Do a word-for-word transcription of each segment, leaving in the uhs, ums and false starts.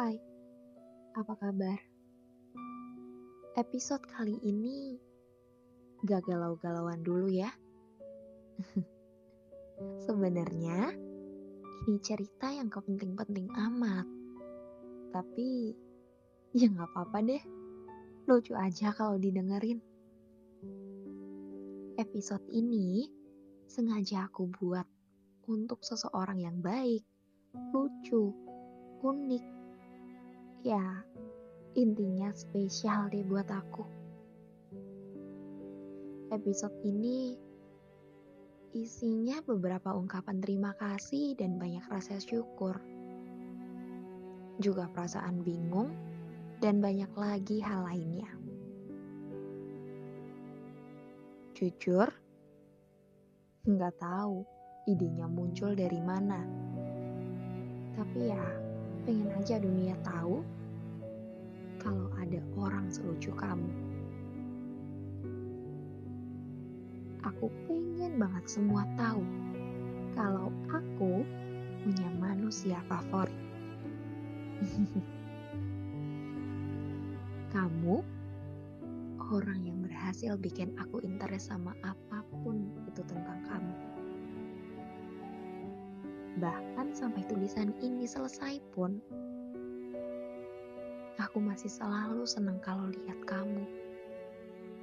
Hai, apa kabar? Episode kali ini gak galau-galauan dulu ya. Sebenarnya ini cerita yang kepenting-penting amat. Tapi ya gak apa-apa deh. Lucu aja kalau didengerin. Episode ini sengaja aku buat untuk seseorang yang baik, lucu, unik. Ya, intinya spesial deh buat aku. Episode ini isinya beberapa ungkapan terima kasih dan banyak rasa syukur. Juga perasaan bingung dan banyak lagi hal lainnya. Jujur, nggak tahu idenya muncul dari mana. Tapi ya, pengen aja dunia tahu kalau ada orang selucu kamu. Aku pengen banget semua tahu kalau aku punya manusia favorit. Kamu orang yang berhasil bikin aku interes sama apapun itu tentang kamu. Bahkan sampai tulisan ini selesai pun, aku masih selalu senang kalau lihat kamu.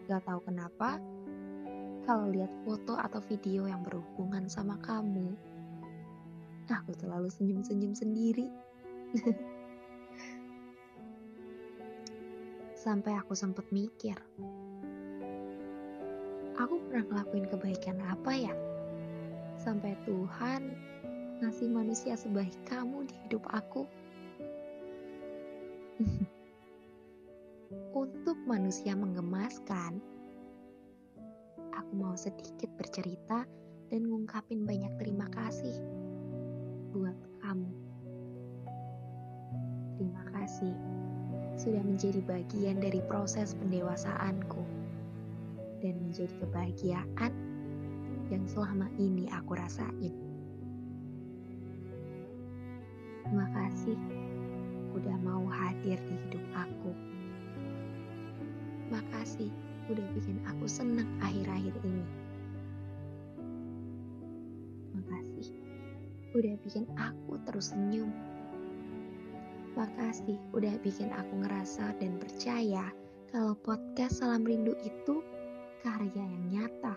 Gak tahu kenapa, kalau lihat foto atau video yang berhubungan sama kamu, aku selalu senyum-senyum sendiri. Sampai aku sempat mikir, aku pernah ngelakuin kebaikan apa ya? Sampai Tuhan ngasih manusia sebaik kamu di hidup aku. Untuk manusia menggemaskan, aku mau sedikit bercerita dan ngungkapin banyak terima kasih buat kamu. Terima kasih sudah menjadi bagian dari proses pendewasaanku dan menjadi kebahagiaan yang selama ini aku rasain. Terima kasih udah mau hadir di hidup aku. Makasih udah bikin aku senang akhir-akhir ini. Makasih udah bikin aku terus senyum. Makasih udah bikin aku ngerasa dan percaya kalau podcast Salam Rindu itu karya yang nyata.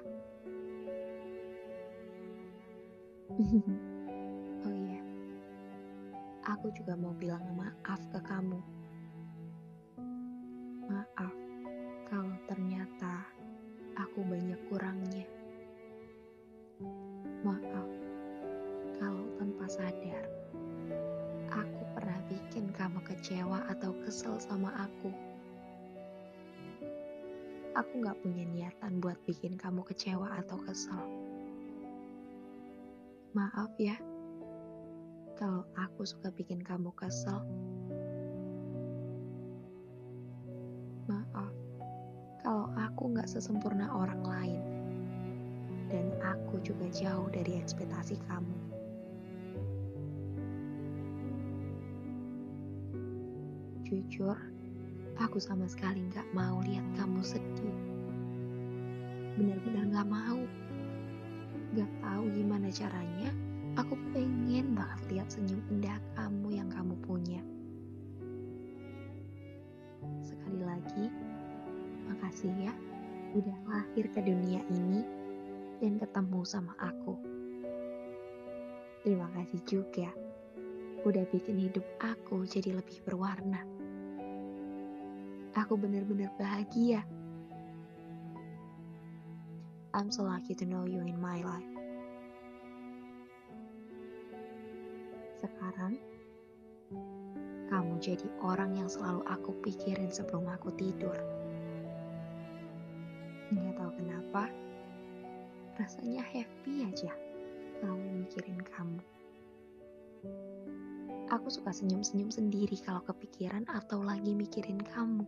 Oh iya, aku juga mau bilang maaf ke kamu. Maaf kalau ternyata aku banyak kurangnya. Maaf kalau tanpa sadar aku pernah bikin kamu kecewa atau kesel sama aku. Aku gak punya niatan buat bikin kamu kecewa atau kesel. Maaf ya, kalau aku suka bikin kamu kesel. Maaf, kalau aku gak sesempurna orang lain. Dan aku juga jauh dari ekspektasi kamu. Jujur, aku sama sekali gak mau lihat kamu sedih. Benar-benar gak mau. Gak tahu gimana caranya, aku pengen banget lihat senyum indah kamu yang kamu punya. Sekali lagi, makasih ya udah lahir ke dunia ini dan ketemu sama aku. Terima kasih juga udah bikin hidup aku jadi lebih berwarna. Aku benar-benar bahagia. I'm so lucky to know you in my life. Sekarang, kamu jadi orang yang selalu aku pikirin sebelum aku tidur. Nggak tahu kenapa, rasanya happy aja kalau mikirin kamu. Aku suka senyum-senyum sendiri kalau kepikiran atau lagi mikirin kamu.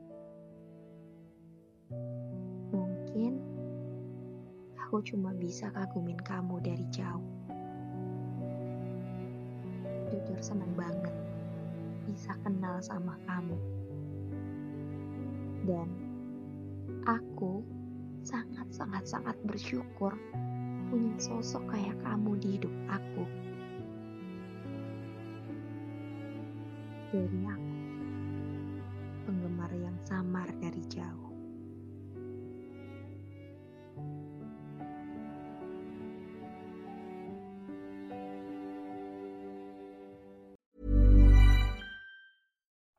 Mungkin aku cuma bisa kagumin kamu dari jauh. Jujur senang banget bisa kenal sama kamu. Dan aku sangat-sangat-sangat bersyukur punya sosok kayak kamu di hidup aku. Dari aku, penggemar yang samar dari jauh.